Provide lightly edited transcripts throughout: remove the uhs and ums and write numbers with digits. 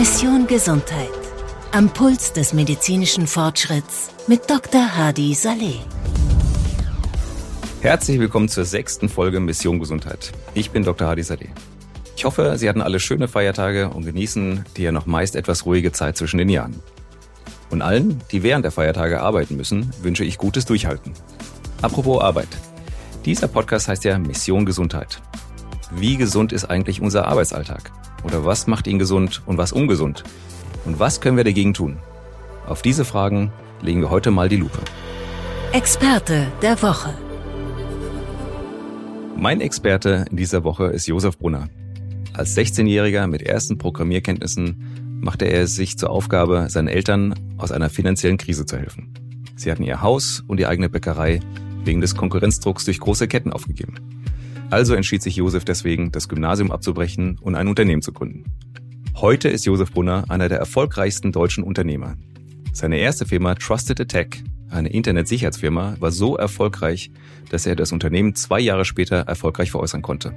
Mission Gesundheit. Am Puls des medizinischen Fortschritts mit Dr. Hadi Saleh. Herzlich willkommen zur 6. Folge Mission Gesundheit. Ich bin Dr. Hadi Saleh. Ich hoffe, Sie hatten alle schöne Feiertage und genießen die ja noch meist etwas ruhige Zeit zwischen den Jahren. Und allen, die während der Feiertage arbeiten müssen, wünsche ich gutes Durchhalten. Apropos Arbeit. Dieser Podcast heißt ja Mission Gesundheit. Wie gesund ist eigentlich unser Arbeitsalltag? Oder was macht ihn gesund und was ungesund? Und was können wir dagegen tun? Auf diese Fragen legen wir heute mal die Lupe. Experte der Woche. Mein Experte in dieser Woche ist Josef Brunner. Als 16-Jähriger mit ersten Programmierkenntnissen machte er es sich zur Aufgabe, seinen Eltern aus einer finanziellen Krise zu helfen. Sie hatten ihr Haus und die eigene Bäckerei wegen des Konkurrenzdrucks durch große Ketten aufgegeben. Also entschied sich Josef deswegen, das Gymnasium abzubrechen und ein Unternehmen zu gründen. Heute ist Josef Brunner einer der erfolgreichsten deutschen Unternehmer. Seine erste Firma Trusted Attack, eine Internetsicherheitsfirma, war so erfolgreich, dass er das Unternehmen 2 Jahre später erfolgreich veräußern konnte.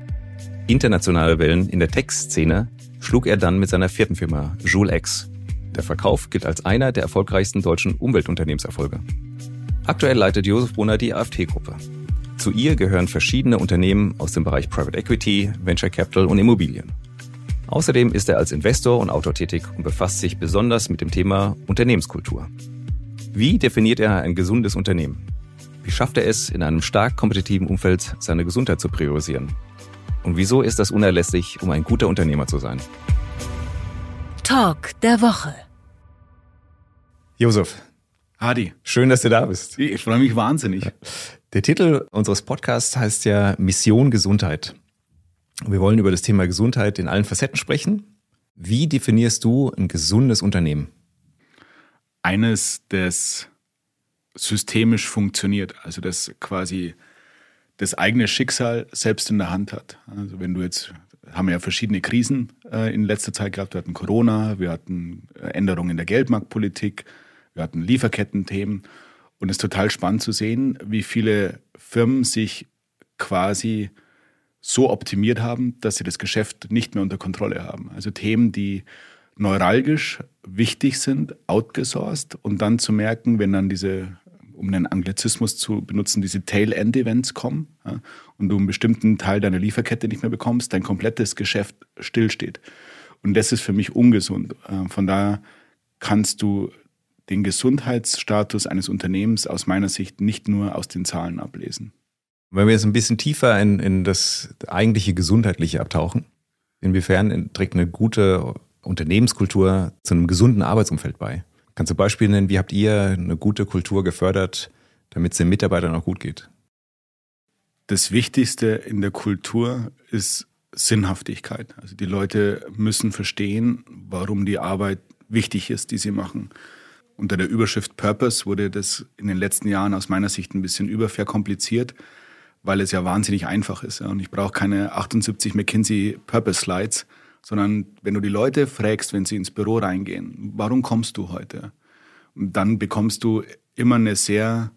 Internationale Wellen in der Tech-Szene schlug er dann mit seiner 4. Firma, JouleX. Der Verkauf gilt als einer der erfolgreichsten deutschen Umweltunternehmenserfolge. Aktuell leitet Josef Brunner die AfT-Gruppe. Zu ihr gehören verschiedene Unternehmen aus dem Bereich Private Equity, Venture Capital und Immobilien. Außerdem ist er als Investor und Autor tätig und befasst sich besonders mit dem Thema Unternehmenskultur. Wie definiert er ein gesundes Unternehmen? Wie schafft er es, in einem stark kompetitiven Umfeld seine Gesundheit zu priorisieren? Und wieso ist das unerlässlich, um ein guter Unternehmer zu sein? Talk der Woche. Josef. Hadi. Schön, dass du da bist. Ich freue mich wahnsinnig. Der Titel unseres Podcasts heißt ja Mission Gesundheit. Wir wollen über das Thema Gesundheit in allen Facetten sprechen. Wie definierst du ein gesundes Unternehmen? Eines, das systemisch funktioniert, also das quasi das eigene Schicksal selbst in der Hand hat. Also wenn du jetzt, haben wir ja verschiedene Krisen in letzter Zeit gehabt. Wir hatten Corona, wir hatten Änderungen in der Geldmarktpolitik, wir hatten Lieferkettenthemen und es ist total spannend zu sehen, wie viele Firmen sich quasi so optimiert haben, dass sie das Geschäft nicht mehr unter Kontrolle haben. Also Themen, die neuralgisch wichtig sind, outgesourced und dann zu merken, wenn dann diese, um einen Anglizismus zu benutzen, diese Tail-End-Events kommen und du einen bestimmten Teil deiner Lieferkette nicht mehr bekommst, dein komplettes Geschäft stillsteht. Und das ist für mich ungesund. Von daher kannst du den Gesundheitsstatus eines Unternehmens aus meiner Sicht nicht nur aus den Zahlen ablesen. Wenn wir jetzt ein bisschen tiefer in das eigentliche Gesundheitliche abtauchen, inwiefern trägt eine gute Unternehmenskultur zu einem gesunden Arbeitsumfeld bei? Kannst du Beispiele nennen, wie habt ihr eine gute Kultur gefördert, damit es den Mitarbeitern auch gut geht? Das Wichtigste in der Kultur ist Sinnhaftigkeit. Also die Leute müssen verstehen, warum die Arbeit wichtig ist, die sie machen. Unter der Überschrift Purpose wurde das in den letzten Jahren aus meiner Sicht ein bisschen überverkompliziert, weil es ja wahnsinnig einfach ist. Und ich brauche keine 78 McKinsey Purpose Slides, sondern wenn du die Leute fragst, wenn sie ins Büro reingehen, warum kommst du heute? Und dann bekommst du immer eine sehr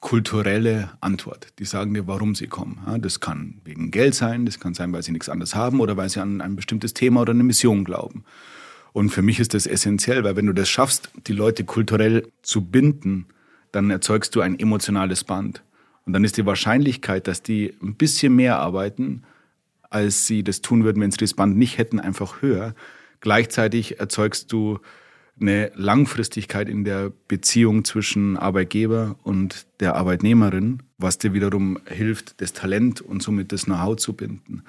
kulturelle Antwort. Die sagen dir, warum sie kommen. Das kann wegen Geld sein, das kann sein, weil sie nichts anderes haben oder weil sie an ein bestimmtes Thema oder eine Mission glauben. Und für mich ist das essentiell, weil wenn du das schaffst, die Leute kulturell zu binden, dann erzeugst du ein emotionales Band. Und dann ist die Wahrscheinlichkeit, dass die ein bisschen mehr arbeiten, als sie das tun würden, wenn sie das Band nicht hätten, einfach höher. Gleichzeitig erzeugst du eine Langfristigkeit in der Beziehung zwischen Arbeitgeber und der Arbeitnehmerin, was dir wiederum hilft, das Talent und somit das Know-how zu binden.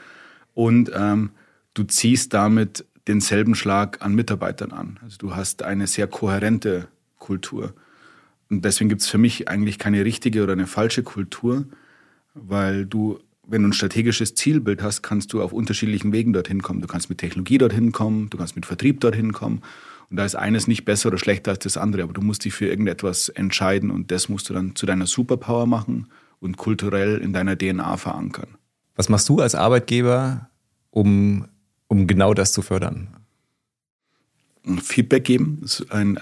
Und du ziehst damit denselben Schlag an Mitarbeitern an. Also du hast eine sehr kohärente Kultur. Und deswegen gibt es für mich eigentlich keine richtige oder eine falsche Kultur, weil du, wenn du ein strategisches Zielbild hast, kannst du auf unterschiedlichen Wegen dorthin kommen. Du kannst mit Technologie dorthin kommen, du kannst mit Vertrieb dorthin kommen. Und da ist eines nicht besser oder schlechter als das andere, aber du musst dich für irgendetwas entscheiden und das musst du dann zu deiner Superpower machen und kulturell in deiner DNA verankern. Was machst du als Arbeitgeber, um genau das zu fördern? Feedback geben ist ein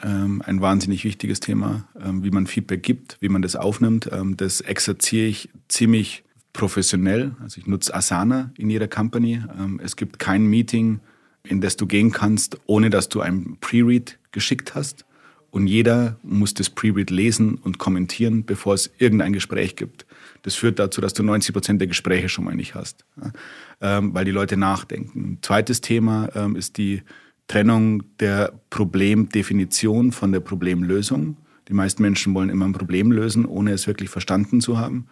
wahnsinnig wichtiges Thema. Wie man Feedback gibt, wie man das aufnimmt, das exerziere ich ziemlich professionell. Also ich nutze Asana in jeder Company. Es gibt kein Meeting, in das du gehen kannst, ohne dass du einen Pre-Read geschickt hast. Und jeder muss das Pre-Read lesen und kommentieren, bevor es irgendein Gespräch gibt. Das führt dazu, dass du 90% der Gespräche schon mal nicht hast, weil die Leute nachdenken. Ein zweites Thema ist die Trennung der Problemdefinition von der Problemlösung. Die meisten Menschen wollen immer ein Problem lösen, ohne es wirklich verstanden zu haben.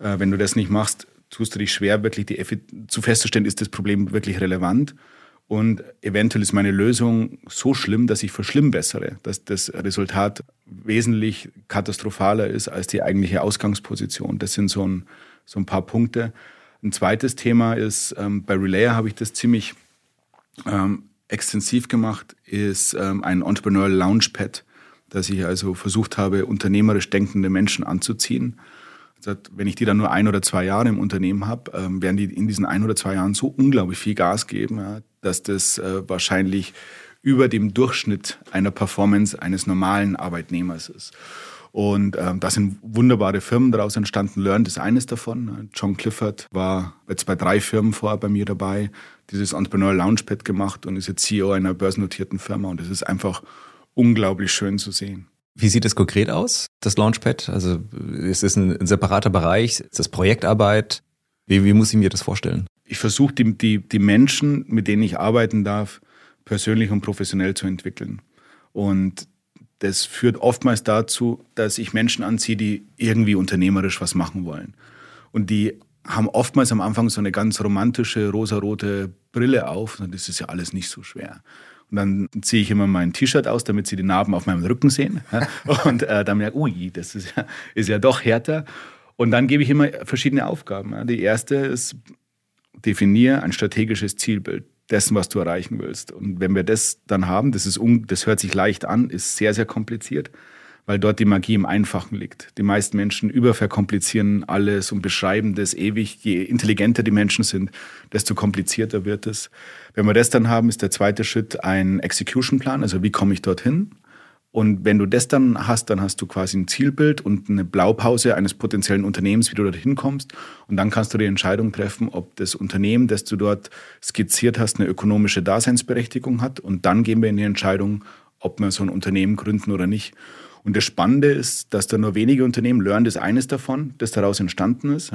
Wenn du das nicht machst, tust du dich schwer, wirklich zu festzustellen, ist das Problem wirklich relevant. Und eventuell ist meine Lösung so schlimm, dass ich verschlimmbessere, dass das Resultat wesentlich katastrophaler ist als die eigentliche Ausgangsposition. Das sind so ein paar Punkte. Ein zweites Thema ist, bei Relayer habe ich das ziemlich extensiv gemacht, ist ein Entrepreneurial Launchpad, dass ich also versucht habe, unternehmerisch denkende Menschen anzuziehen. Wenn ich die dann nur 1 oder 2 Jahre im Unternehmen habe, werden die in diesen 1 oder 2 Jahren so unglaublich viel Gas geben, dass das wahrscheinlich über dem Durchschnitt einer Performance eines normalen Arbeitnehmers ist. Und da sind wunderbare Firmen daraus entstanden. Learned ist eines davon. John Clifford war jetzt bei 3 Firmen vorher bei mir dabei, dieses Entrepreneur Launchpad gemacht und ist jetzt CEO einer börsennotierten Firma. Und das ist einfach unglaublich schön zu sehen. Wie sieht es konkret aus, das Launchpad? Also es ist ein separater Bereich, ist das Projektarbeit? Wie muss ich mir das vorstellen? Ich versuche, die Menschen, mit denen ich arbeiten darf, persönlich und professionell zu entwickeln. Und das führt oftmals dazu, dass ich Menschen anziehe, die irgendwie unternehmerisch was machen wollen. Und die haben oftmals am Anfang so eine ganz romantische, rosarote Brille auf. Und das ist ja alles nicht so schwer. Und dann ziehe ich immer mein T-Shirt aus, damit sie die Narben auf meinem Rücken sehen. Und dann merke ich, ui, das ist ja doch härter. Und dann gebe ich immer verschiedene Aufgaben. Die erste ist, definiere ein strategisches Zielbild dessen, was du erreichen willst. Und wenn wir das dann haben, das hört sich leicht an, ist sehr, sehr kompliziert, weil dort die Magie im Einfachen liegt. Die meisten Menschen überverkomplizieren alles und beschreiben das ewig. Je intelligenter die Menschen sind, desto komplizierter wird es. Wenn wir das dann haben, ist der zweite Schritt ein Execution-Plan, also wie komme ich dorthin? Und wenn du das dann hast du quasi ein Zielbild und eine Blaupause eines potenziellen Unternehmens, wie du dorthin kommst. Und dann kannst du die Entscheidung treffen, ob das Unternehmen, das du dort skizziert hast, eine ökonomische Daseinsberechtigung hat. Und dann gehen wir in die Entscheidung, ob wir so ein Unternehmen gründen oder nicht. Und das Spannende ist, dass da nur wenige Unternehmen, Learned ist eines davon, das daraus entstanden ist.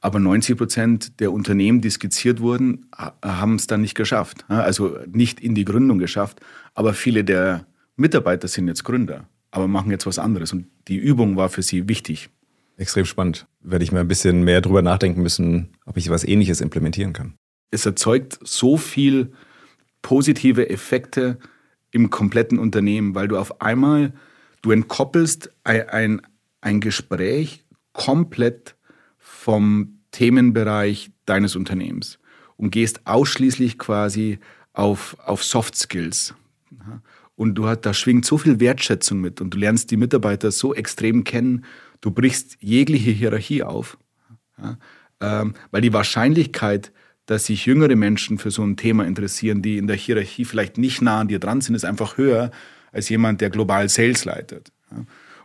Aber 90% der Unternehmen, die skizziert wurden, haben es dann nicht geschafft. Also nicht in die Gründung geschafft. Aber viele der Mitarbeiter sind jetzt Gründer, aber machen jetzt was anderes. Und die Übung war für sie wichtig. Extrem spannend. Werde ich mal ein bisschen mehr drüber nachdenken müssen, ob ich was Ähnliches implementieren kann. Es erzeugt so viel positive Effekte im kompletten Unternehmen, weil du auf einmal, du entkoppelst ein Gespräch komplett vom Themenbereich deines Unternehmens und gehst ausschließlich quasi auf Soft Skills. Und da schwingt so viel Wertschätzung mit und du lernst die Mitarbeiter so extrem kennen, du brichst jegliche Hierarchie auf, weil die Wahrscheinlichkeit, dass sich jüngere Menschen für so ein Thema interessieren, die in der Hierarchie vielleicht nicht nah an dir dran sind, ist einfach höher als jemand, der global Sales leitet.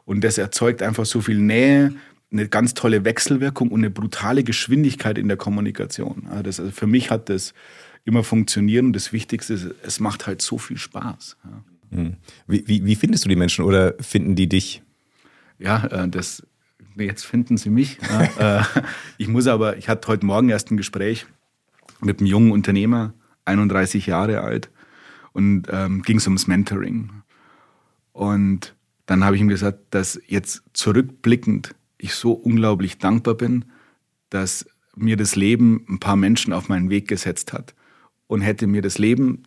Und das erzeugt einfach so viel Nähe, eine ganz tolle Wechselwirkung und eine brutale Geschwindigkeit in der Kommunikation. Also für mich hat das immer funktioniert und das Wichtigste ist, es macht halt so viel Spaß. Wie findest du die Menschen oder finden die dich? Ja, jetzt finden sie mich. Ich hatte heute Morgen erst ein Gespräch mit einem jungen Unternehmer, 31 Jahre alt, und ging es ums Mentoring. Und dann habe ich ihm gesagt, dass jetzt zurückblickend ich so unglaublich dankbar bin, dass mir das Leben ein paar Menschen auf meinen Weg gesetzt hat. Und hätte mir das Leben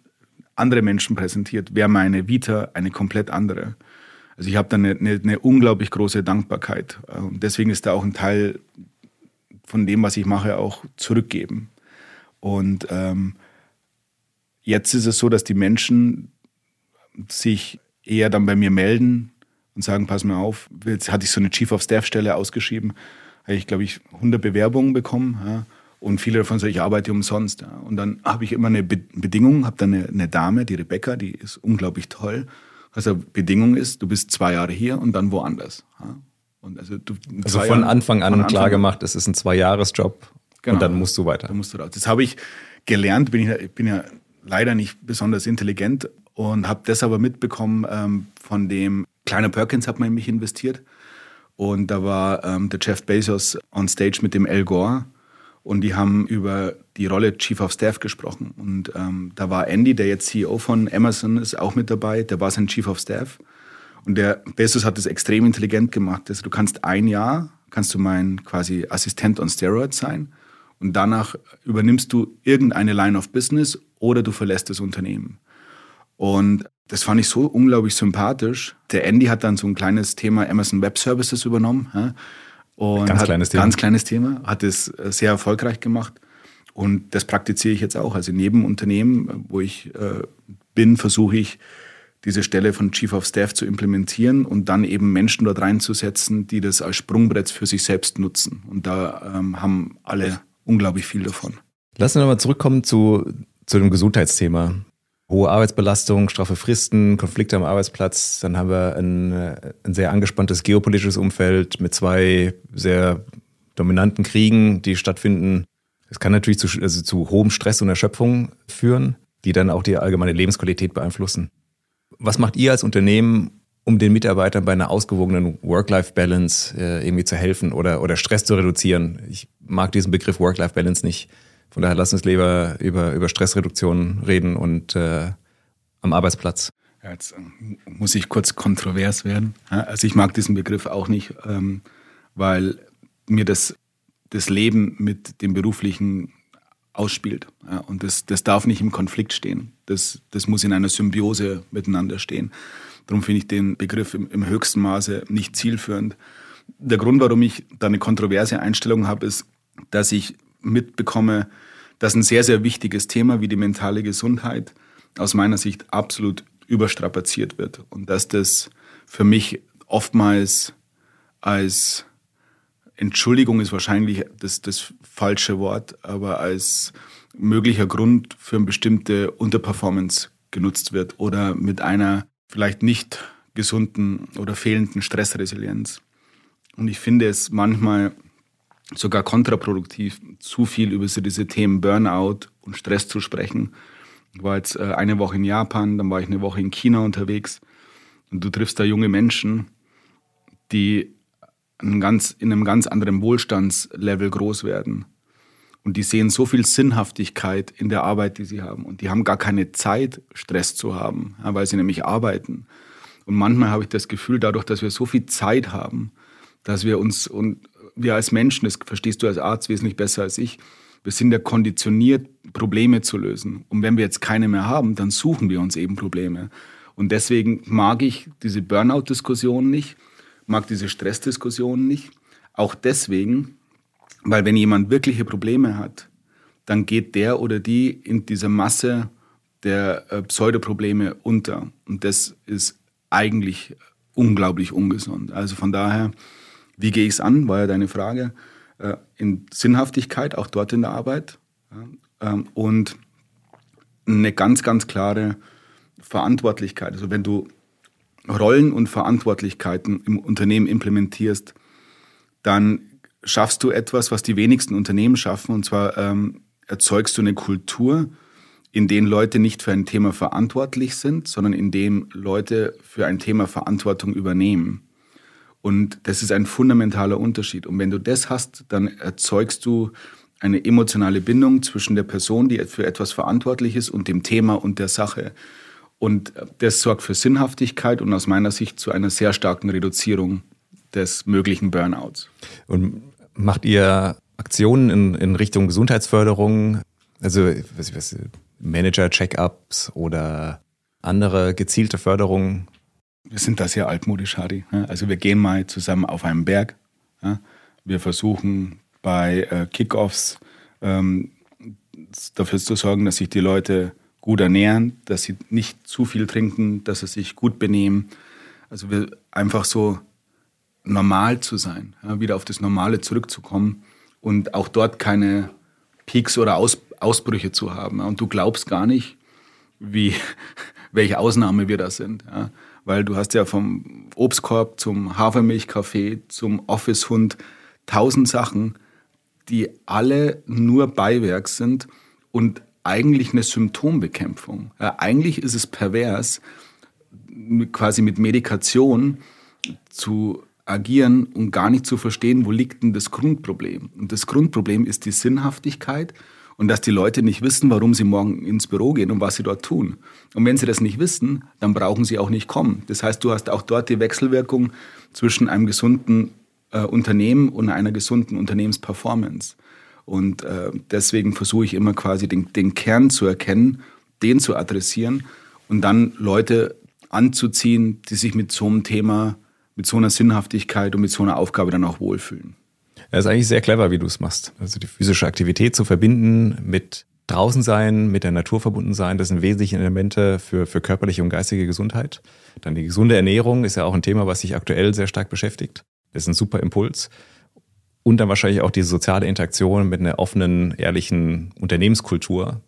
andere Menschen präsentiert, wäre meine Vita eine komplett andere. Also ich habe da eine unglaublich große Dankbarkeit. Und deswegen ist da auch ein Teil von dem, was ich mache, auch zurückgeben. Und jetzt ist es so, dass die Menschen sich eher dann bei mir melden und sagen, pass mir auf, jetzt hatte ich so eine Chief of Staff Stelle ausgeschrieben, habe ich, glaube ich, 100 Bewerbungen bekommen, ja. Und viele davon so, ich arbeite umsonst. Und dann habe ich immer eine Bedingung, habe dann eine Dame, die Rebecca, die ist unglaublich toll. Also Bedingung ist, du bist 2 Jahre hier und dann woanders. Und also von Anfang an klar gemacht, es ist ein 2-Jahres-Job, genau, und dann musst du weiter. Dann musst du raus. Das habe ich gelernt, bin ja leider nicht besonders intelligent und habe das aber mitbekommen von dem Kleiner Perkins hat man in mich investiert. Und da war der Jeff Bezos on stage mit dem Al Gore und die haben über die Rolle Chief of Staff gesprochen. Und da war Andy, der jetzt CEO von Amazon ist, auch mit dabei. Der war sein Chief of Staff. Und der Bezos hat das extrem intelligent gemacht. Also du kannst ein Jahr, kannst du mein quasi Assistent on Steroids sein und danach übernimmst du irgendeine Line of Business oder du verlässt das Unternehmen. Und das fand ich so unglaublich sympathisch. Der Andy hat dann so ein kleines Thema Amazon Web Services übernommen. Ja, und ganz kleines Thema. Hat es sehr erfolgreich gemacht. Und das praktiziere ich jetzt auch. Also in jedem Unternehmen, wo ich bin, versuche ich, diese Stelle von Chief of Staff zu implementieren und dann eben Menschen dort reinzusetzen, die das als Sprungbrett für sich selbst nutzen. Und da haben alle unglaublich viel davon. Lass uns nochmal zurückkommen zu dem Gesundheitsthema. Hohe Arbeitsbelastung, straffe Fristen, Konflikte am Arbeitsplatz. Dann haben wir ein sehr angespanntes geopolitisches Umfeld mit zwei sehr dominanten Kriegen, die stattfinden. Es kann natürlich zu hohem Stress und Erschöpfung führen, die dann auch die allgemeine Lebensqualität beeinflussen. Was macht ihr als Unternehmen, um den Mitarbeitern bei einer ausgewogenen Work-Life-Balance irgendwie zu helfen oder Stress zu reduzieren? Ich mag diesen Begriff Work-Life-Balance nicht. Von daher lass uns lieber über Stressreduktion reden und am Arbeitsplatz. Jetzt muss ich kurz kontrovers werden. Also ich mag diesen Begriff auch nicht, weil mir das Leben mit dem beruflichen ausspielt. Und das darf nicht im Konflikt stehen. Das muss in einer Symbiose miteinander stehen. Darum finde ich den Begriff im höchsten Maße nicht zielführend. Der Grund, warum ich da eine kontroverse Einstellung habe, ist, dass ich mitbekomme, dass ein sehr, sehr wichtiges Thema wie die mentale Gesundheit aus meiner Sicht absolut überstrapaziert wird. Und dass das für mich oftmals als Entschuldigung ist wahrscheinlich das falsche Wort, aber als möglicher Grund für eine bestimmte Unterperformance genutzt wird oder mit einer vielleicht nicht gesunden oder fehlenden Stressresilienz. Und ich finde es manchmal sogar kontraproduktiv, zu viel über diese Themen Burnout und Stress zu sprechen. Ich war jetzt eine Woche in Japan, dann war ich eine Woche in China unterwegs und du triffst da junge Menschen, die in einem ganz anderen Wohlstandslevel groß werden. Und die sehen so viel Sinnhaftigkeit in der Arbeit, die sie haben. Und die haben gar keine Zeit, Stress zu haben, weil sie nämlich arbeiten. Und manchmal habe ich das Gefühl, dadurch, dass wir so viel Zeit haben, dass wir uns, und wir als Menschen, das verstehst du als Arzt wesentlich besser als ich, wir sind ja konditioniert, Probleme zu lösen. Und wenn wir jetzt keine mehr haben, dann suchen wir uns eben Probleme. Und deswegen mag ich diese Burnout-Diskussion nicht, mag diese Stressdiskussion nicht. Auch deswegen, weil wenn jemand wirkliche Probleme hat, dann geht der oder die in dieser Masse der Pseudoprobleme unter. Und das ist eigentlich unglaublich ungesund. Also von daher, wie gehe ich es an, war ja deine Frage, in Sinnhaftigkeit, auch dort in der Arbeit. Und eine ganz, ganz klare Verantwortlichkeit. Also wenn du Rollen und Verantwortlichkeiten im Unternehmen implementierst, dann schaffst du etwas, was die wenigsten Unternehmen schaffen. Und zwar erzeugst du eine Kultur, in der Leute nicht für ein Thema verantwortlich sind, sondern in dem Leute für ein Thema Verantwortung übernehmen. Und das ist ein fundamentaler Unterschied. Und wenn du das hast, dann erzeugst du eine emotionale Bindung zwischen der Person, die für etwas verantwortlich ist, und dem Thema und der Sache. Und das sorgt für Sinnhaftigkeit und aus meiner Sicht zu einer sehr starken Reduzierung des möglichen Burnouts. Und macht ihr Aktionen in Richtung Gesundheitsförderung, also Manager-Check-ups oder andere gezielte Förderungen? Wir sind da sehr altmodisch, Hadi. Also wir gehen mal zusammen auf einen Berg. Wir versuchen bei Kickoffs dafür zu sorgen, dass sich die Leute gut ernähren, dass sie nicht zu viel trinken, dass sie sich gut benehmen. Also einfach so normal zu sein, wieder auf das Normale zurückzukommen und auch dort keine Peaks oder Ausbrüche zu haben. Und du glaubst gar nicht, welche Ausnahme wir da sind. Weil du hast ja vom Obstkorb zum Hafermilchkaffee zum Office-Hund 1000 Sachen, die alle nur Beiwerk sind und eigentlich eine Symptombekämpfung. Ja, eigentlich ist es pervers, quasi mit Medikation zu agieren und gar nicht zu verstehen, wo liegt denn das Grundproblem. Und das Grundproblem ist die Sinnhaftigkeit und dass die Leute nicht wissen, warum sie morgen ins Büro gehen und was sie dort tun. Und wenn sie das nicht wissen, dann brauchen sie auch nicht kommen. Das heißt, du hast auch dort die Wechselwirkung zwischen einem gesunden Unternehmen und einer gesunden Unternehmensperformance. Und deswegen versuche ich immer quasi den Kern zu erkennen, den zu adressieren und dann Leute anzuziehen, die sich mit so einem Thema, mit so einer Sinnhaftigkeit und mit so einer Aufgabe dann auch wohlfühlen. Das ist eigentlich sehr clever, wie du es machst. Also die physische Aktivität zu verbinden mit draußen sein, mit der Natur verbunden sein, das sind wesentliche Elemente für körperliche und geistige Gesundheit. Dann die gesunde Ernährung ist ja auch ein Thema, was sich aktuell sehr stark beschäftigt. Das ist ein super Impuls. Und dann wahrscheinlich auch diese soziale Interaktion mit einer offenen, ehrlichen Unternehmenskultur.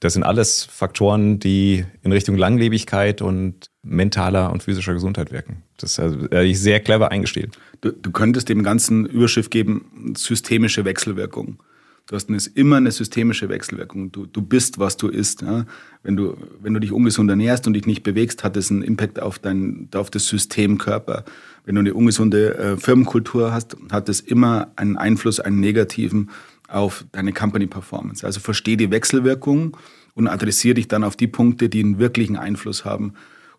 Das sind alles Faktoren, die in Richtung Langlebigkeit und mentaler und physischer Gesundheit wirken. Das ist also sehr clever eingestellt. Du könntest dem Ganzen Überschrift geben, systemische Wechselwirkung. Du hast immer eine systemische Wechselwirkung. Du bist, was du isst. Ja? Wenn du dich ungesund ernährst und dich nicht bewegst, hat das einen Impact auf das System Körper. Wenn du eine ungesunde Firmenkultur hast, hat das immer einen Einfluss, einen negativen auf deine Company-Performance. Also verstehe die Wechselwirkung und adressiere dich dann auf die Punkte, die einen wirklichen Einfluss haben.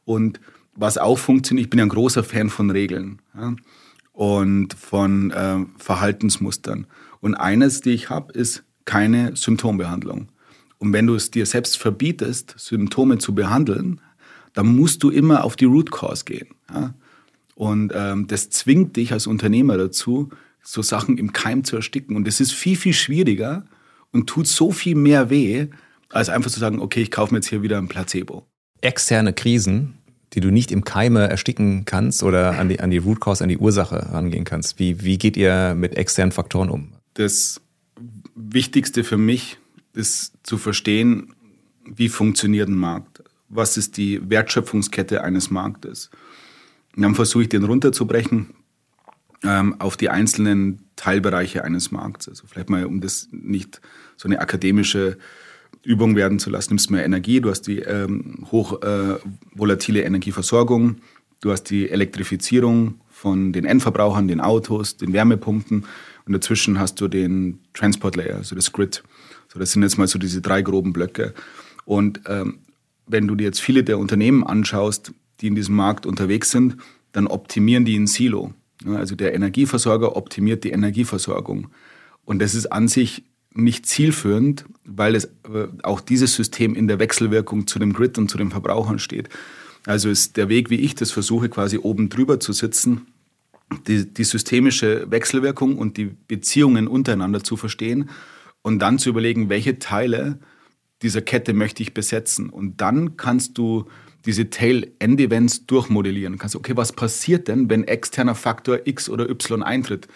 Und was auch funktioniert, ich bin ja ein großer Fan von Regeln, ja, und von Verhaltensmustern. Und eines, die ich habe, ist keine Symptombehandlung. Und wenn du es dir selbst verbietest, Symptome zu behandeln, dann musst du immer auf die Root Cause gehen. Ja. Und das zwingt dich als Unternehmer dazu, so Sachen im Keim zu ersticken. Und das ist viel, viel schwieriger und tut so viel mehr weh, als einfach zu sagen, okay, ich kaufe mir jetzt hier wieder ein Placebo. Externe Krisen, die du nicht im Keime ersticken kannst oder an die Root Cause, an die Ursache rangehen kannst. Wie geht ihr mit externen Faktoren um? Das Wichtigste für mich ist zu verstehen, wie funktioniert ein Markt? Was ist die Wertschöpfungskette eines Marktes? Und dann versuche ich, den runterzubrechen auf die einzelnen Teilbereiche eines Marktes. Also vielleicht mal, um das nicht so eine akademische Übung werden zu lassen, nimmst du mehr Energie, du hast die hochvolatile Energieversorgung, du hast die Elektrifizierung von den Endverbrauchern, den Autos, den Wärmepumpen und dazwischen hast du den Transport Layer, also das Grid. So, das sind jetzt mal so diese drei groben Blöcke. Und wenn du dir jetzt viele der Unternehmen anschaust, die in diesem Markt unterwegs sind, dann optimieren die in Silo. Also der Energieversorger optimiert die Energieversorgung. Und das ist an sich nicht zielführend, weil es auch dieses System in der Wechselwirkung zu dem Grid und zu den Verbrauchern steht. Also ist der Weg, wie ich das versuche, quasi oben drüber zu sitzen, die systemische Wechselwirkung und die Beziehungen untereinander zu verstehen und dann zu überlegen, welche Teile dieser Kette möchte ich besetzen. Und dann kannst du diese Tail-End-Events durchmodellieren. Kannst du, okay, was passiert denn, wenn externer Faktor X oder Y eintritt?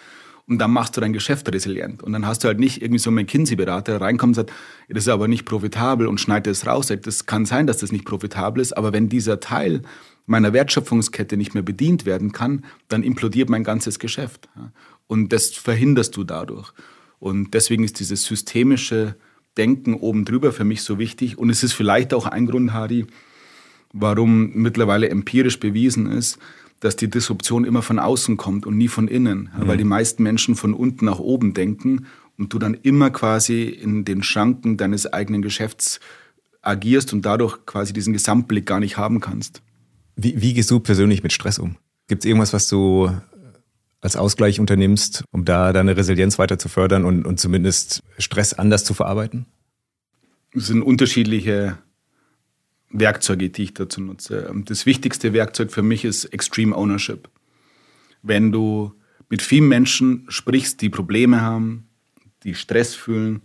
Und dann machst du dein Geschäft resilient. Und dann hast du halt nicht irgendwie so einen McKinsey-Berater, der reinkommt und sagt, das ist aber nicht profitabel und schneidet es raus. Das kann sein, dass das nicht profitabel ist, aber wenn dieser Teil meiner Wertschöpfungskette nicht mehr bedient werden kann, dann implodiert mein ganzes Geschäft. Und das verhinderst du dadurch. Und deswegen ist dieses systemische Denken oben drüber für mich so wichtig. Und es ist vielleicht auch ein Grund, Hadi, warum mittlerweile empirisch bewiesen ist, dass die Disruption immer von außen kommt und nie von innen, weil die meisten Menschen von unten nach oben denken und du dann immer quasi in den Schranken deines eigenen Geschäfts agierst und dadurch quasi diesen Gesamtblick gar nicht haben kannst. Wie gehst du persönlich mit Stress um? Gibt es irgendwas, was du als Ausgleich unternimmst, um da deine Resilienz weiter zu fördern und zumindest Stress anders zu verarbeiten? Es sind unterschiedliche Werkzeuge, die ich dazu nutze. Das wichtigste Werkzeug für mich ist Extreme Ownership. Wenn du mit vielen Menschen sprichst, die Probleme haben, die Stress fühlen,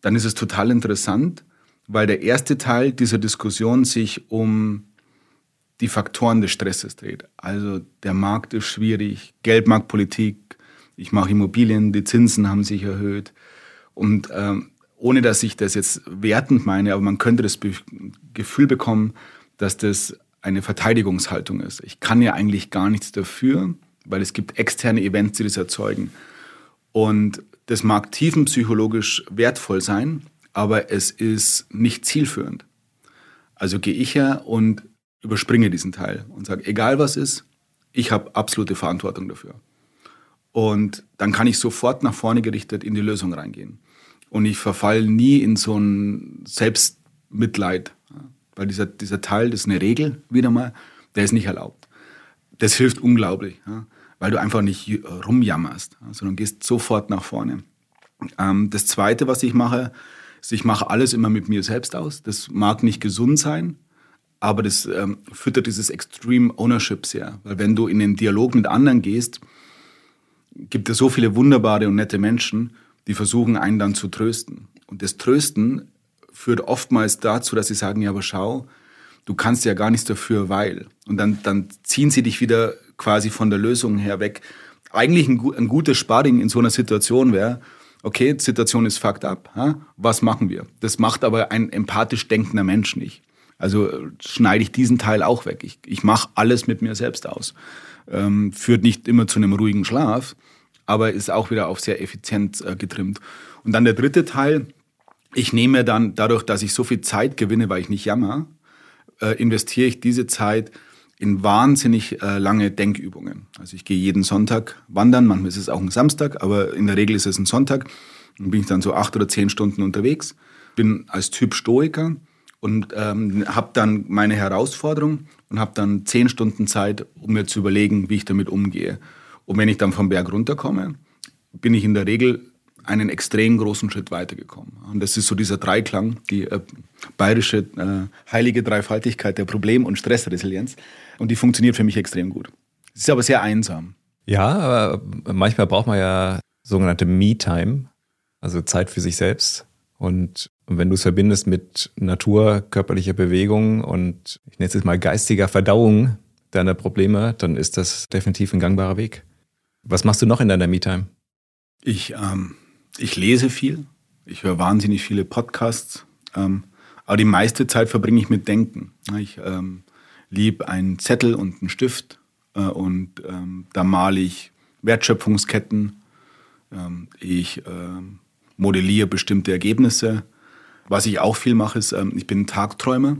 dann ist es total interessant, weil der erste Teil dieser Diskussion sich um die Faktoren des Stresses dreht. Also der Markt ist schwierig, Geldmarktpolitik, ich mache Immobilien, die Zinsen haben sich erhöht und ohne dass ich das jetzt wertend meine, aber man könnte das Gefühl bekommen, dass das eine Verteidigungshaltung ist. Ich kann ja eigentlich gar nichts dafür, weil es gibt externe Events, die das erzeugen. Und das mag tiefenpsychologisch wertvoll sein, aber es ist nicht zielführend. Also gehe ich her und überspringe diesen Teil und sage, egal was ist, ich habe absolute Verantwortung dafür. Und dann kann ich sofort nach vorne gerichtet in die Lösung reingehen. Und ich verfalle nie in so ein Selbstmitleid. Weil dieser Teil, das ist eine Regel, wieder mal, der ist nicht erlaubt. Das hilft unglaublich, weil du einfach nicht rumjammerst, sondern gehst sofort nach vorne. Das Zweite, was ich mache, ist, ich mache alles immer mit mir selbst aus. Das mag nicht gesund sein, aber das füttert dieses Extreme Ownership sehr. Weil wenn du in den Dialog mit anderen gehst, gibt es so viele wunderbare und nette Menschen, die versuchen, einen dann zu trösten. Und das Trösten führt oftmals dazu, dass sie sagen, ja, aber schau, du kannst ja gar nichts dafür, weil. Und dann ziehen sie dich wieder quasi von der Lösung her weg. Eigentlich ein gutes Sparring in so einer Situation wäre, okay, die Situation ist fucked up, was machen wir? Das macht aber ein empathisch denkender Mensch nicht. Also schneide ich diesen Teil auch weg. Ich mache alles mit mir selbst aus. Führt nicht immer zu einem ruhigen Schlaf, aber ist auch wieder auf sehr effizient getrimmt. Und dann der dritte Teil, ich nehme dann, dadurch, dass ich so viel Zeit gewinne, weil ich nicht jammer, investiere ich diese Zeit in wahnsinnig lange Denkübungen. Also ich gehe jeden Sonntag wandern, manchmal ist es auch ein Samstag, aber in der Regel ist es ein Sonntag. Dann bin ich dann so 8 oder 10 Stunden unterwegs, bin als Typ Stoiker und habe dann meine Herausforderung und habe dann 10 Stunden Zeit, um mir zu überlegen, wie ich damit umgehe. Und wenn ich dann vom Berg runterkomme, bin ich in der Regel einen extrem großen Schritt weitergekommen. Und das ist so dieser Dreiklang, die bayerische heilige Dreifaltigkeit der Problem- und Stressresilienz. Und die funktioniert für mich extrem gut. Es ist aber sehr einsam. Ja, aber manchmal braucht man ja sogenannte Me-Time, also Zeit für sich selbst. Und wenn du es verbindest mit Natur, körperlicher Bewegung und ich nenne es jetzt mal geistiger Verdauung deiner Probleme, dann ist das definitiv ein gangbarer Weg. Was machst du noch in deiner Me-Time? Ich lese viel, ich höre wahnsinnig viele Podcasts, aber die meiste Zeit verbringe ich mit Denken. Ich liebe einen Zettel und einen Stift und da male ich Wertschöpfungsketten, ich modelliere bestimmte Ergebnisse. Was ich auch viel mache, ist, ich bin Tagträumer.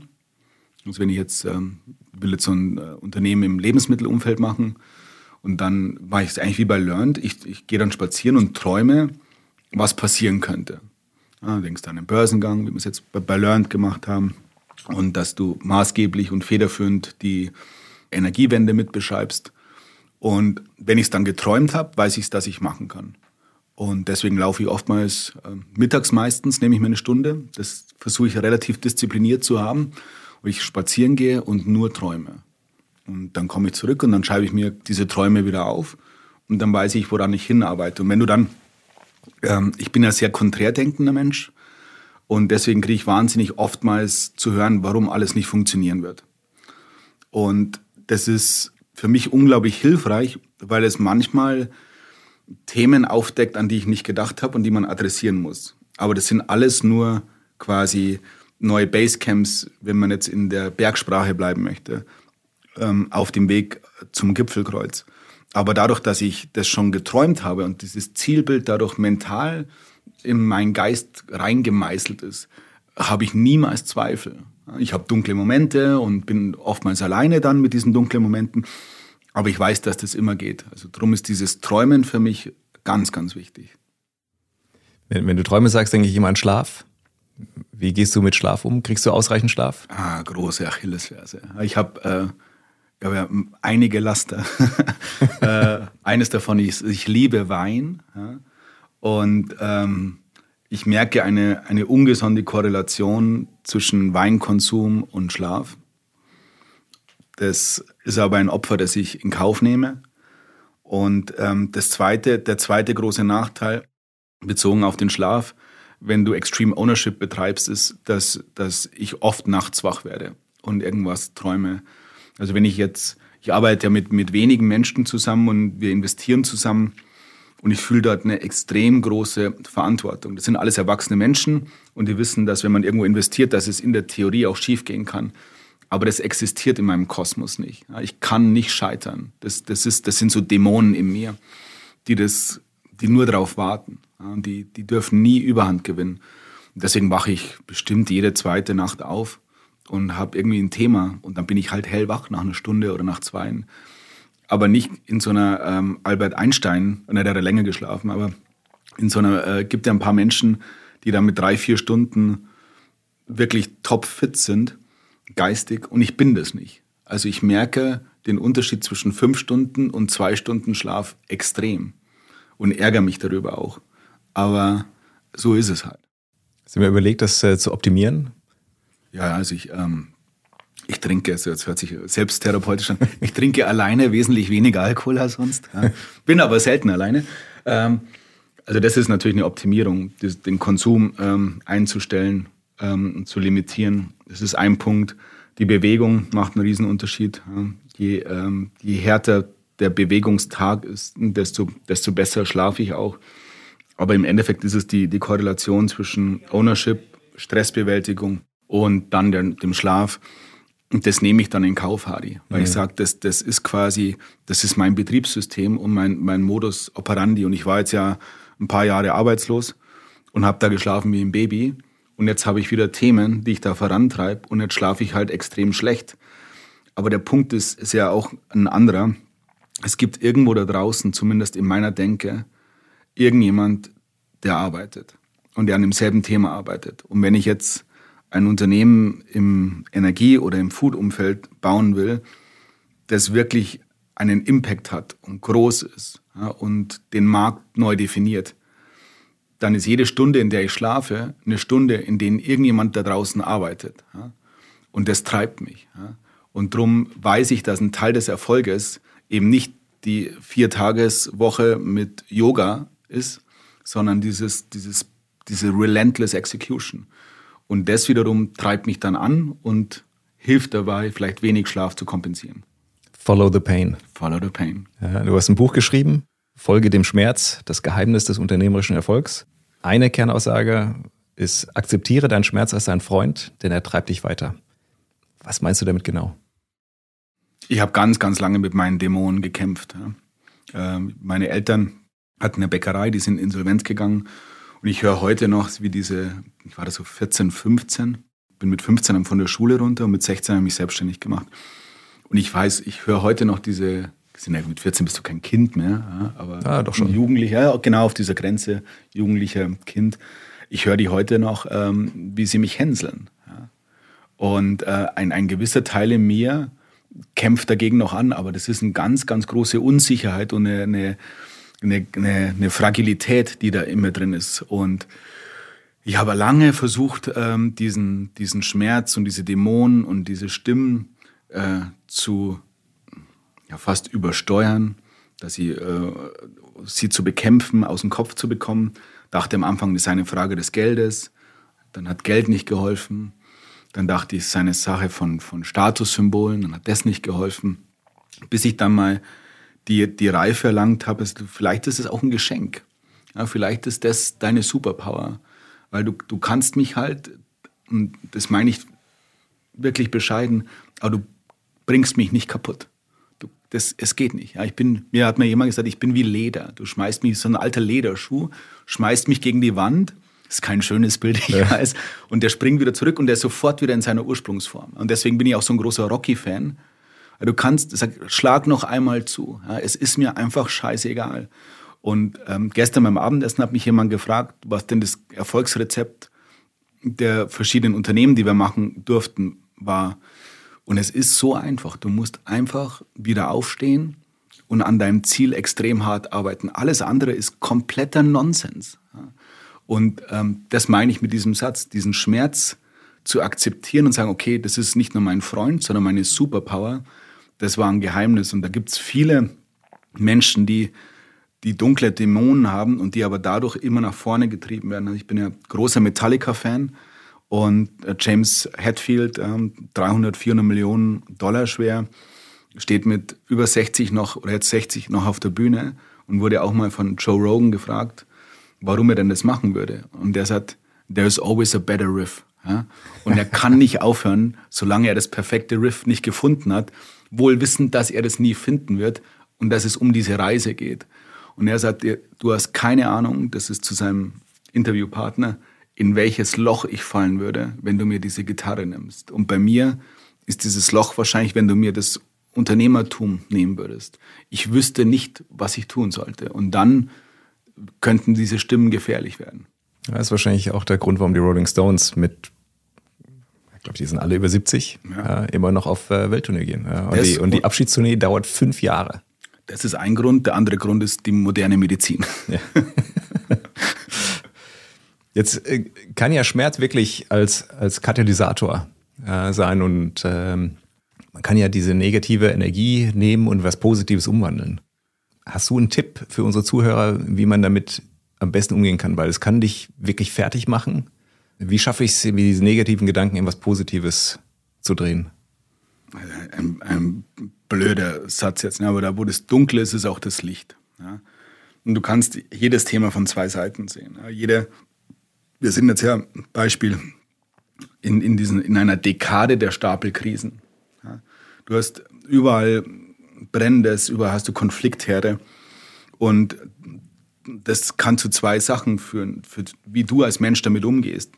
Also wenn ich jetzt, will jetzt so ein Unternehmen im Lebensmittelumfeld machen und dann mache ich es eigentlich wie bei Learned. Ich gehe dann spazieren und träume, was passieren könnte. Ja, du denkst an den Börsengang, wie wir es jetzt bei Learned gemacht haben, und dass du maßgeblich und federführend die Energiewende mitbeschreibst. Und wenn ich es dann geträumt habe, weiß ich es, dass ich machen kann. Und deswegen laufe ich oftmals mittags meistens, nehme ich mir eine Stunde. Das versuche ich relativ diszipliniert zu haben. Und ich spazieren gehe und nur träume. Und dann komme ich zurück und dann schreibe ich mir diese Träume wieder auf. Und dann weiß ich, woran ich hinarbeite. Und wenn du dann ich bin ein sehr konträr denkender Mensch und deswegen kriege ich wahnsinnig oftmals zu hören, warum alles nicht funktionieren wird. Und das ist für mich unglaublich hilfreich, weil es manchmal Themen aufdeckt, an die ich nicht gedacht habe und die man adressieren muss. Aber das sind alles nur quasi neue Basecamps, wenn man jetzt in der Bergsprache bleiben möchte, auf dem Weg zum Gipfelkreuz. Aber dadurch, dass ich das schon geträumt habe und dieses Zielbild dadurch mental in meinen Geist reingemeißelt ist, habe ich niemals Zweifel. Ich habe dunkle Momente und bin oftmals alleine dann mit diesen dunklen Momenten. Aber ich weiß, dass das immer geht. Also darum ist dieses Träumen für mich ganz, ganz wichtig. Wenn du Träume sagst, denke ich immer an Schlaf. Wie gehst du mit Schlaf um? Kriegst du ausreichend Schlaf? Ah, große Achillesferse. Ich habe ja, einige Laster. Eines davon ist, ich liebe Wein. Ja, und ich merke eine ungesunde Korrelation zwischen Weinkonsum und Schlaf. Das ist aber ein Opfer, das ich in Kauf nehme. Und der zweite große Nachteil, bezogen auf den Schlaf, wenn du Extreme Ownership betreibst, ist, dass ich oft nachts wach werde und irgendwas träume. Also wenn ich arbeite ja mit wenigen Menschen zusammen und wir investieren zusammen und ich fühle dort eine extrem große Verantwortung. Das sind alles erwachsene Menschen und die wissen, dass wenn man irgendwo investiert, dass es in der Theorie auch schiefgehen kann. Aber das existiert in meinem Kosmos nicht. Ich kann nicht scheitern. Das sind so Dämonen in mir, die nur darauf warten. Die dürfen nie Überhand gewinnen. Und deswegen wache ich bestimmt jede zweite Nacht auf und habe irgendwie ein Thema. Und dann bin ich halt hellwach nach einer Stunde oder nach zweien. Aber nicht in so einer Albert Einstein, der hat länger geschlafen, aber in so einer, gibt ja ein paar Menschen, die dann mit 3-4 Stunden wirklich topfit sind, geistig. Und ich bin das nicht. Also ich merke den Unterschied zwischen 5 Stunden und 2 Stunden Schlaf extrem und ärgere mich darüber auch. Aber so ist es halt. Hast du mir überlegt, das zu optimieren? Ja, also ich trinke, also jetzt hört sich selbsttherapeutisch an, ich trinke alleine wesentlich weniger Alkohol als sonst. Ja. Bin aber selten alleine. Also das ist natürlich eine Optimierung, den Konsum einzustellen, zu limitieren. Das ist ein Punkt. Die Bewegung macht einen riesen Unterschied. Je härter der Bewegungstag ist, desto besser schlafe ich auch. Aber im Endeffekt ist es die Korrelation zwischen Ownership, Stressbewältigung und dann dem Schlaf. Und das nehme ich dann in Kauf, Hadi. Weil ich sage, das ist quasi, das ist mein Betriebssystem und mein Modus operandi. Und ich war jetzt ja ein paar Jahre arbeitslos und habe da geschlafen wie ein Baby. Und jetzt habe ich wieder Themen, die ich da vorantreibe. Und jetzt schlafe ich halt extrem schlecht. Aber der Punkt ist ja auch ein anderer. Es gibt irgendwo da draußen, zumindest in meiner Denke, irgendjemand, der arbeitet und der an demselben Thema arbeitet. Und wenn ich jetzt ein Unternehmen im Energie- oder im Food-Umfeld bauen will, das wirklich einen Impact hat und groß ist, ja, und den Markt neu definiert, dann ist jede Stunde, in der ich schlafe, eine Stunde, in der irgendjemand da draußen arbeitet. Ja. Und das treibt mich. Ja. Und darum weiß ich, dass ein Teil des Erfolges eben nicht die 4-Tages-Woche mit Yoga ist, sondern diese relentless Execution. Und das wiederum treibt mich dann an und hilft dabei, vielleicht wenig Schlaf zu kompensieren. Follow the pain. Follow the pain. Ja, du hast ein Buch geschrieben, Folge dem Schmerz, das Geheimnis des unternehmerischen Erfolgs. Eine Kernaussage ist, akzeptiere deinen Schmerz als deinen Freund, denn er treibt dich weiter. Was meinst du damit genau? Ich habe ganz, ganz lange mit meinen Dämonen gekämpft. Meine Eltern hatten eine Bäckerei, die sind insolvent gegangen. Und ich höre heute noch, wie ich war da so 14, 15, bin mit 15 von der Schule runter und mit 16 habe ich mich selbstständig gemacht. Und ich weiß, ich höre heute noch mit 14 bist du kein Kind mehr, aber doch schon. Jugendlicher, genau auf dieser Grenze, jugendlicher Kind. Ich höre die heute noch, wie sie mich hänseln. Und ein gewisser Teil in mir kämpft dagegen noch an, aber das ist eine ganz, ganz große Unsicherheit und eine Fragilität, die da immer drin ist. Und ich habe lange versucht, diesen Schmerz und diese Dämonen und diese Stimmen fast übersteuern, dass sie zu bekämpfen, aus dem Kopf zu bekommen. Dachte am Anfang, das sei eine Frage des Geldes. Dann hat Geld nicht geholfen. Dann dachte ich, es sei eine Sache von Statussymbolen, dann hat das nicht geholfen. Bis ich dann mal die Reife erlangt habe, vielleicht ist es auch ein Geschenk. Ja, vielleicht ist das deine Superpower. Weil du kannst mich halt, und das meine ich wirklich bescheiden, aber du bringst mich nicht kaputt. Es geht nicht. Ja, mir hat mir jemand gesagt, ich bin wie Leder. Du schmeißt mich, so ein alter Lederschuh, schmeißt mich gegen die Wand. Das ist kein schönes Bild, ich weiß. Und der springt wieder zurück und der ist sofort wieder in seiner Ursprungsform. Und deswegen bin ich auch so ein großer Rocky-Fan. Du kannst, schlag noch einmal zu. Es ist mir einfach scheißegal. Und gestern beim Abendessen hat mich jemand gefragt, was denn das Erfolgsrezept der verschiedenen Unternehmen, die wir machen durften, war. Und es ist so einfach. Du musst einfach wieder aufstehen und an deinem Ziel extrem hart arbeiten. Alles andere ist kompletter Nonsens. Und das meine ich mit diesem Satz, diesen Schmerz zu akzeptieren und sagen, okay, das ist nicht nur mein Freund, sondern meine Superpower, das war ein Geheimnis. Und da gibt es viele Menschen, die dunkle Dämonen haben und die aber dadurch immer nach vorne getrieben werden. Also ich bin ja großer Metallica-Fan und James Hetfield, 300-400 Millionen $ schwer, steht mit über 60 noch oder jetzt 60 noch auf der Bühne und wurde auch mal von Joe Rogan gefragt, warum er denn das machen würde. Und der sagt, there's always a better riff. Ja? Und er kann nicht aufhören, solange er das perfekte Riff nicht gefunden hat, wohl wissend, dass er das nie finden wird und dass es um diese Reise geht. Und er sagt, du hast keine Ahnung, das ist zu seinem Interviewpartner, in welches Loch ich fallen würde, wenn du mir diese Gitarre nimmst. Und bei mir ist dieses Loch wahrscheinlich, wenn du mir das Unternehmertum nehmen würdest. Ich wüsste nicht, was ich tun sollte. Und dann könnten diese Stimmen gefährlich werden. Das ist wahrscheinlich auch der Grund, warum die Rolling Stones mit, ich glaube, die sind alle über 70, ja, immer noch auf Welttournee gehen. Und die Abschiedstournee dauert 5 Jahre. Das ist ein Grund. Der andere Grund ist die moderne Medizin. Ja. Jetzt kann ja Schmerz wirklich als Katalysator sein und man kann ja diese negative Energie nehmen und was Positives umwandeln. Hast du einen Tipp für unsere Zuhörer, wie man damit am besten umgehen kann? Weil es kann dich wirklich fertig machen. Wie schaffe ich es, diese negativen Gedanken in was Positives zu drehen? Ein blöder Satz jetzt, aber da, wo das Dunkle ist, ist auch das Licht. Ja? Und du kannst jedes Thema von 2 Seiten sehen. Ja? Wir sind jetzt ja Beispiel in einer Dekade der Stapelkrisen. Ja? Du hast überall Brennendes, überall hast du Konfliktherde und das kann zu 2 Sachen führen, wie du als Mensch damit umgehst.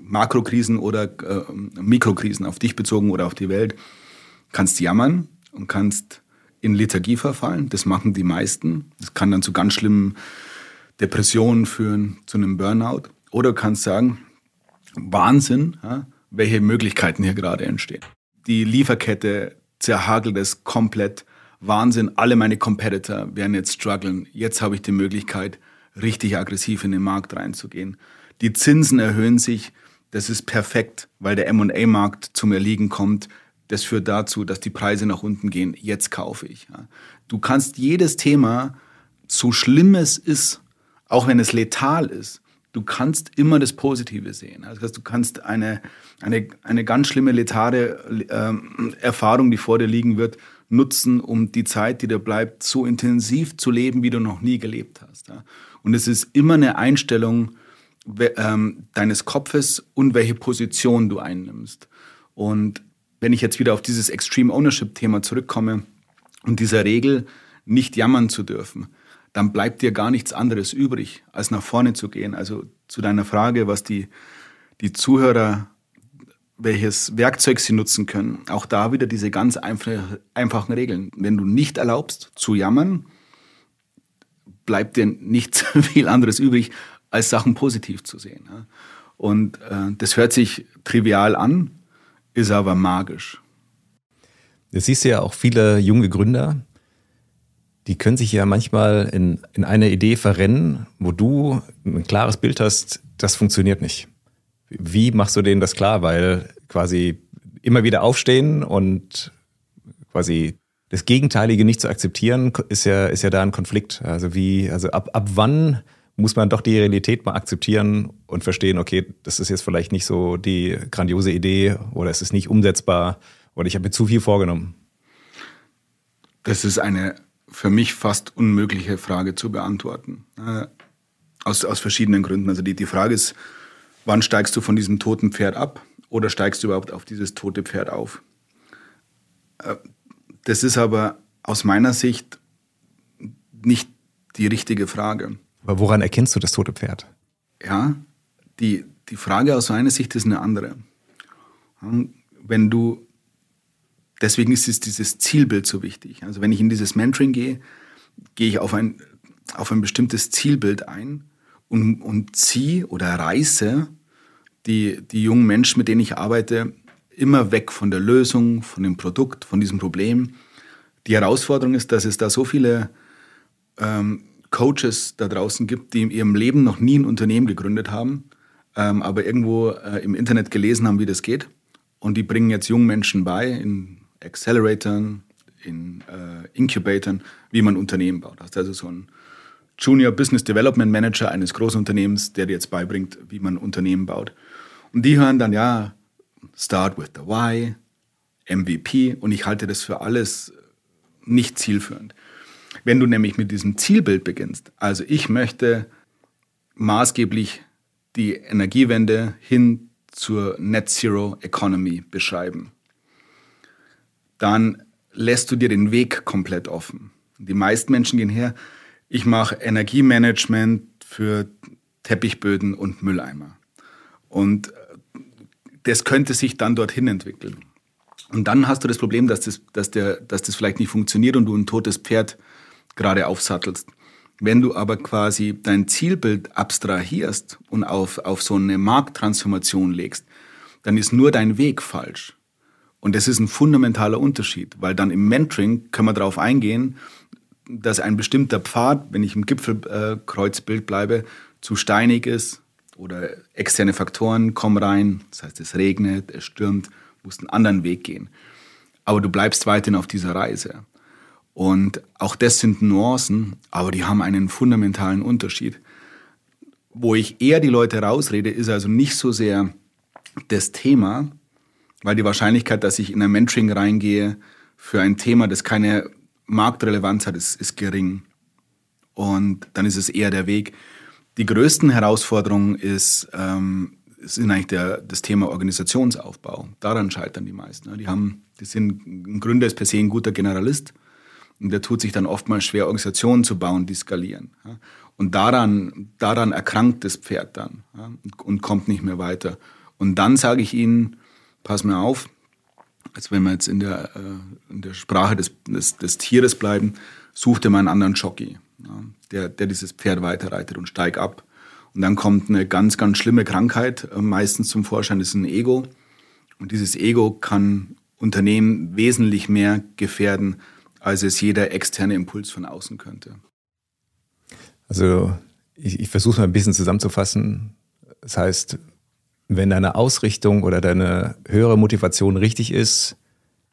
Makrokrisen oder Mikrokrisen, auf dich bezogen oder auf die Welt. Kannst jammern und kannst in Lethargie verfallen. Das machen die meisten. Das kann dann zu ganz schlimmen Depressionen führen, zu einem Burnout. Oder kannst sagen, Wahnsinn, ja, welche Möglichkeiten hier gerade entstehen. Die Lieferkette zerhagelt es komplett. Wahnsinn, alle meine Competitor werden jetzt strugglen. Jetzt habe ich die Möglichkeit, richtig aggressiv in den Markt reinzugehen. Die Zinsen erhöhen sich. Das ist perfekt, weil der M&A-Markt zum Erliegen kommt. Das führt dazu, dass die Preise nach unten gehen. Jetzt kaufe ich. Du kannst jedes Thema, so schlimm es ist, auch wenn es letal ist, du kannst immer das Positive sehen. Also du kannst eine ganz schlimme letale Erfahrung, die vor dir liegen wird, nutzen, um die Zeit, die dir bleibt, so intensiv zu leben, wie du noch nie gelebt hast. Ja? Und es ist immer eine Einstellung deines Kopfes und welche Position du einnimmst. Und wenn ich jetzt wieder auf dieses Extreme Ownership-Thema zurückkomme und dieser Regel, nicht jammern zu dürfen, dann bleibt dir gar nichts anderes übrig, als nach vorne zu gehen. Also zu deiner Frage, was die Zuhörer, welches Werkzeug sie nutzen können. Auch da wieder diese ganz einfachen Regeln. Wenn du nicht erlaubst zu jammern, bleibt dir nichts viel anderes übrig, als Sachen positiv zu sehen. Und das hört sich trivial an, ist aber magisch. Das siehst du ja auch viele junge Gründer, die können sich ja manchmal in eine Idee verrennen, wo du ein klares Bild hast, das funktioniert nicht. Wie machst du denen das klar? Weil quasi immer wieder aufstehen und quasi das Gegenteilige nicht zu akzeptieren, ist ja da ein Konflikt. Also ab wann muss man doch die Realität mal akzeptieren und verstehen, okay, das ist jetzt vielleicht nicht so die grandiose Idee oder es ist nicht umsetzbar oder ich habe mir zu viel vorgenommen? Das ist eine für mich fast unmögliche Frage zu beantworten. Aus verschiedenen Gründen. Also die Frage ist, wann steigst du von diesem toten Pferd ab oder steigst du überhaupt auf dieses tote Pferd auf? Das ist aber aus meiner Sicht nicht die richtige Frage. Aber woran erkennst du das tote Pferd? Ja, die Frage aus meiner Sicht ist eine andere. Deswegen ist es dieses Zielbild so wichtig. Also wenn ich in dieses Mentoring gehe, gehe ich auf ein bestimmtes Zielbild ein und ziehe oder reiße die jungen Menschen, mit denen ich arbeite, immer weg von der Lösung, von dem Produkt, von diesem Problem. Die Herausforderung ist, dass es da so viele Coaches da draußen gibt, die in ihrem Leben noch nie ein Unternehmen gegründet haben, aber irgendwo im Internet gelesen haben, wie das geht. Und die bringen jetzt jungen Menschen bei, in Acceleratoren, in Incubatoren, wie man Unternehmen baut. Das ist also so ein Junior Business Development Manager eines großen Unternehmens, der dir jetzt beibringt, wie man Unternehmen baut. Und die hören dann, ja, Start with the Why, MVP. Und ich halte das für alles nicht zielführend. Wenn du nämlich mit diesem Zielbild beginnst, also ich möchte maßgeblich die Energiewende hin zur Net Zero Economy beschreiben, dann lässt du dir den Weg komplett offen. Die meisten Menschen gehen her, ich mache Energiemanagement für Teppichböden und Mülleimer. Und das könnte sich dann dorthin entwickeln. Und dann hast du das Problem, dass das vielleicht nicht funktioniert und du ein totes Pferd gerade aufsattelst. Wenn du aber quasi dein Zielbild abstrahierst und auf so eine Markttransformation legst, dann ist nur dein Weg falsch. Und das ist ein fundamentaler Unterschied, weil dann im Mentoring können wir darauf eingehen, dass ein bestimmter Pfad, wenn ich im Gipfelkreuzbild bleibe, zu steinig ist oder externe Faktoren kommen rein, das heißt, es regnet, es stürmt, musst einen anderen Weg gehen. Aber du bleibst weiterhin auf dieser Reise. Und auch das sind Nuancen, aber die haben einen fundamentalen Unterschied. Wo ich eher die Leute rausrede, ist also nicht so sehr das Thema, weil die Wahrscheinlichkeit, dass ich in ein Mentoring reingehe für ein Thema, das keine Marktrelevanz hat, ist gering. Und dann ist es eher der Weg. Die größten Herausforderungen sind eigentlich das Thema Organisationsaufbau. Daran scheitern die meisten. Ein Gründer ist per se ein guter Generalist. Und der tut sich dann oftmals schwer, Organisationen zu bauen, die skalieren. Und daran erkrankt das Pferd dann und kommt nicht mehr weiter. Und dann sage ich ihnen, pass mal auf, als wenn wir jetzt in der Sprache des Tieres bleiben, such dir mal einen anderen Jockey, der dieses Pferd weiterreitet, und steig ab. Und dann kommt eine ganz, ganz schlimme Krankheit, meistens zum Vorschein, das ist ein Ego. Und dieses Ego kann Unternehmen wesentlich mehr gefährden, als es jeder externe Impuls von außen könnte. Also ich versuche es mal ein bisschen zusammenzufassen. Das heißt, wenn deine Ausrichtung oder deine höhere Motivation richtig ist,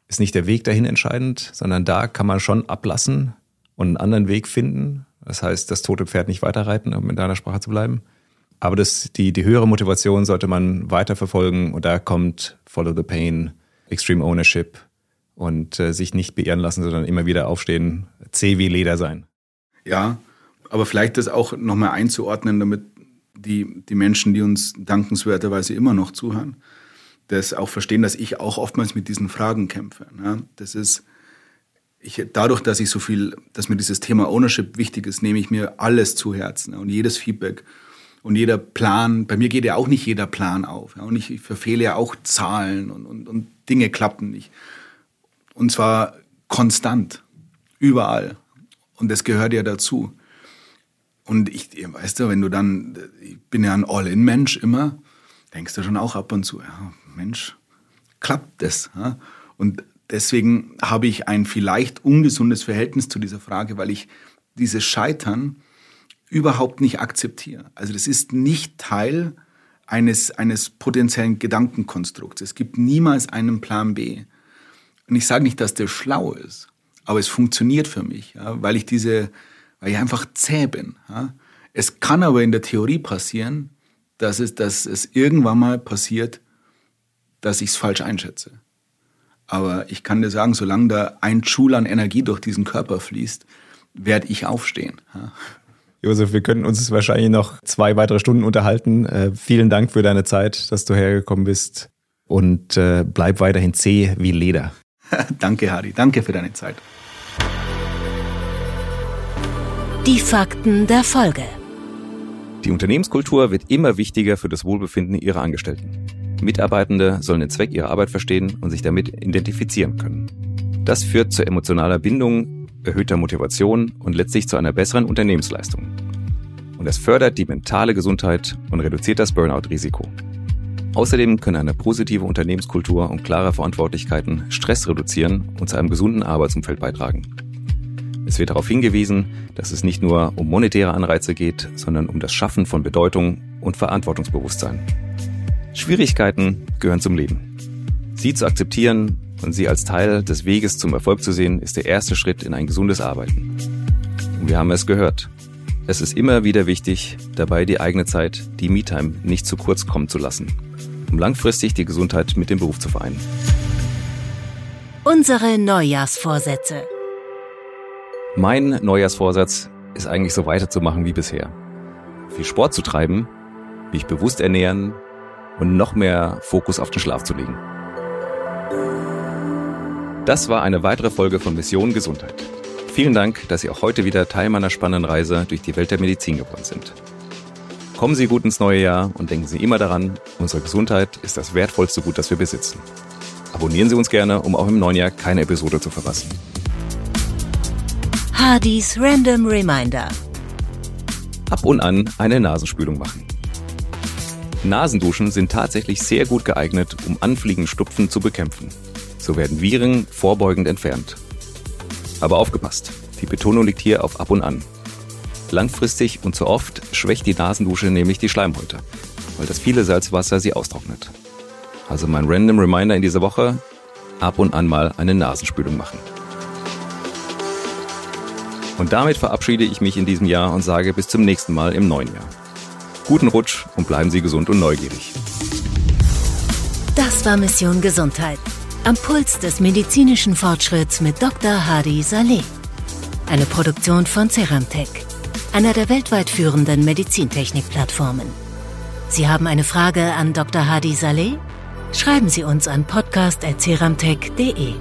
ist nicht der Weg dahin entscheidend, sondern da kann man schon ablassen und einen anderen Weg finden. Das heißt, das tote Pferd nicht weiterreiten, um in deiner Sprache zu bleiben. Aber die höhere Motivation sollte man weiterverfolgen, und da kommt Follow the Pain, Extreme Ownership, und sich nicht beirren lassen, sondern immer wieder aufstehen, zäh wie Leder sein. Ja, aber vielleicht das auch nochmal einzuordnen, damit die Menschen, die uns dankenswerterweise immer noch zuhören, das auch verstehen, dass ich auch oftmals mit diesen Fragen kämpfe. Ne? Das ist, dadurch, dass mir dieses Thema Ownership wichtig ist, nehme ich mir alles zu Herzen, ne? Und jedes Feedback und jeder Plan. Bei mir geht ja auch nicht jeder Plan auf. Ja? Und ich verfehle ja auch Zahlen und Dinge klappen nicht. Und zwar konstant, überall. Und das gehört ja dazu. Und ich bin ja ein All-in-Mensch immer, denkst du schon auch ab und zu, ja, Mensch, klappt das? Ja? Und deswegen habe ich ein vielleicht ungesundes Verhältnis zu dieser Frage, weil ich dieses Scheitern überhaupt nicht akzeptiere. Also das ist nicht Teil eines potenziellen Gedankenkonstrukts. Es gibt niemals einen Plan B. Und ich sage nicht, dass der schlau ist, aber es funktioniert für mich, ja, weil ich einfach zäh bin. Ja. Es kann aber in der Theorie passieren, dass es irgendwann mal passiert, dass ich es falsch einschätze. Aber ich kann dir sagen, solange da ein Joule an Energie durch diesen Körper fließt, werde ich aufstehen. Ja. Josef, wir könnten uns wahrscheinlich noch 2 weitere Stunden unterhalten. Vielen Dank für deine Zeit, dass du hergekommen bist. Und bleib weiterhin zäh wie Leder. Danke, Hadi. Danke für deine Zeit. Die Fakten der Folge. Die Unternehmenskultur wird immer wichtiger für das Wohlbefinden ihrer Angestellten. Mitarbeitende sollen den Zweck ihrer Arbeit verstehen und sich damit identifizieren können. Das führt zu emotionaler Bindung, erhöhter Motivation und letztlich zu einer besseren Unternehmensleistung. Und es fördert die mentale Gesundheit und reduziert das Burnout-Risiko. Außerdem können eine positive Unternehmenskultur und klare Verantwortlichkeiten Stress reduzieren und zu einem gesunden Arbeitsumfeld beitragen. Es wird darauf hingewiesen, dass es nicht nur um monetäre Anreize geht, sondern um das Schaffen von Bedeutung und Verantwortungsbewusstsein. Schwierigkeiten gehören zum Leben. Sie zu akzeptieren und sie als Teil des Weges zum Erfolg zu sehen, ist der erste Schritt in ein gesundes Arbeiten. Und wir haben es gehört. Es ist immer wieder wichtig, dabei die eigene Zeit, die Me-Time, nicht zu kurz kommen zu lassen, um langfristig die Gesundheit mit dem Beruf zu vereinen. Unsere Neujahrsvorsätze. Mein Neujahrsvorsatz ist eigentlich so weiterzumachen wie bisher. Viel Sport zu treiben, mich bewusst ernähren und noch mehr Fokus auf den Schlaf zu legen. Das war eine weitere Folge von Mission Gesundheit. Vielen Dank, dass Sie auch heute wieder Teil meiner spannenden Reise durch die Welt der Medizin geworden sind. Kommen Sie gut ins neue Jahr und denken Sie immer daran, unsere Gesundheit ist das wertvollste Gut, das wir besitzen. Abonnieren Sie uns gerne, um auch im neuen Jahr keine Episode zu verpassen. Hadis Random Reminder. Ab und an eine Nasenspülung machen. Nasenduschen sind tatsächlich sehr gut geeignet, um anfliegenden Schnupfen zu bekämpfen. So werden Viren vorbeugend entfernt. Aber aufgepasst, die Betonung liegt hier auf ab und an. Langfristig und zu oft schwächt die Nasendusche nämlich die Schleimhäute, weil das viele Salzwasser sie austrocknet. Also mein Random Reminder in dieser Woche, ab und an mal eine Nasenspülung machen. Und damit verabschiede ich mich in diesem Jahr und sage bis zum nächsten Mal im neuen Jahr. Guten Rutsch und bleiben Sie gesund und neugierig. Das war Mission Gesundheit. Am Puls des medizinischen Fortschritts mit Dr. Hadi Saleh. Eine Produktion von Ceramtec, einer der weltweit führenden Medizintechnik-Plattformen. Sie haben eine Frage an Dr. Hadi Saleh? Schreiben Sie uns an podcast@ceramtec.de.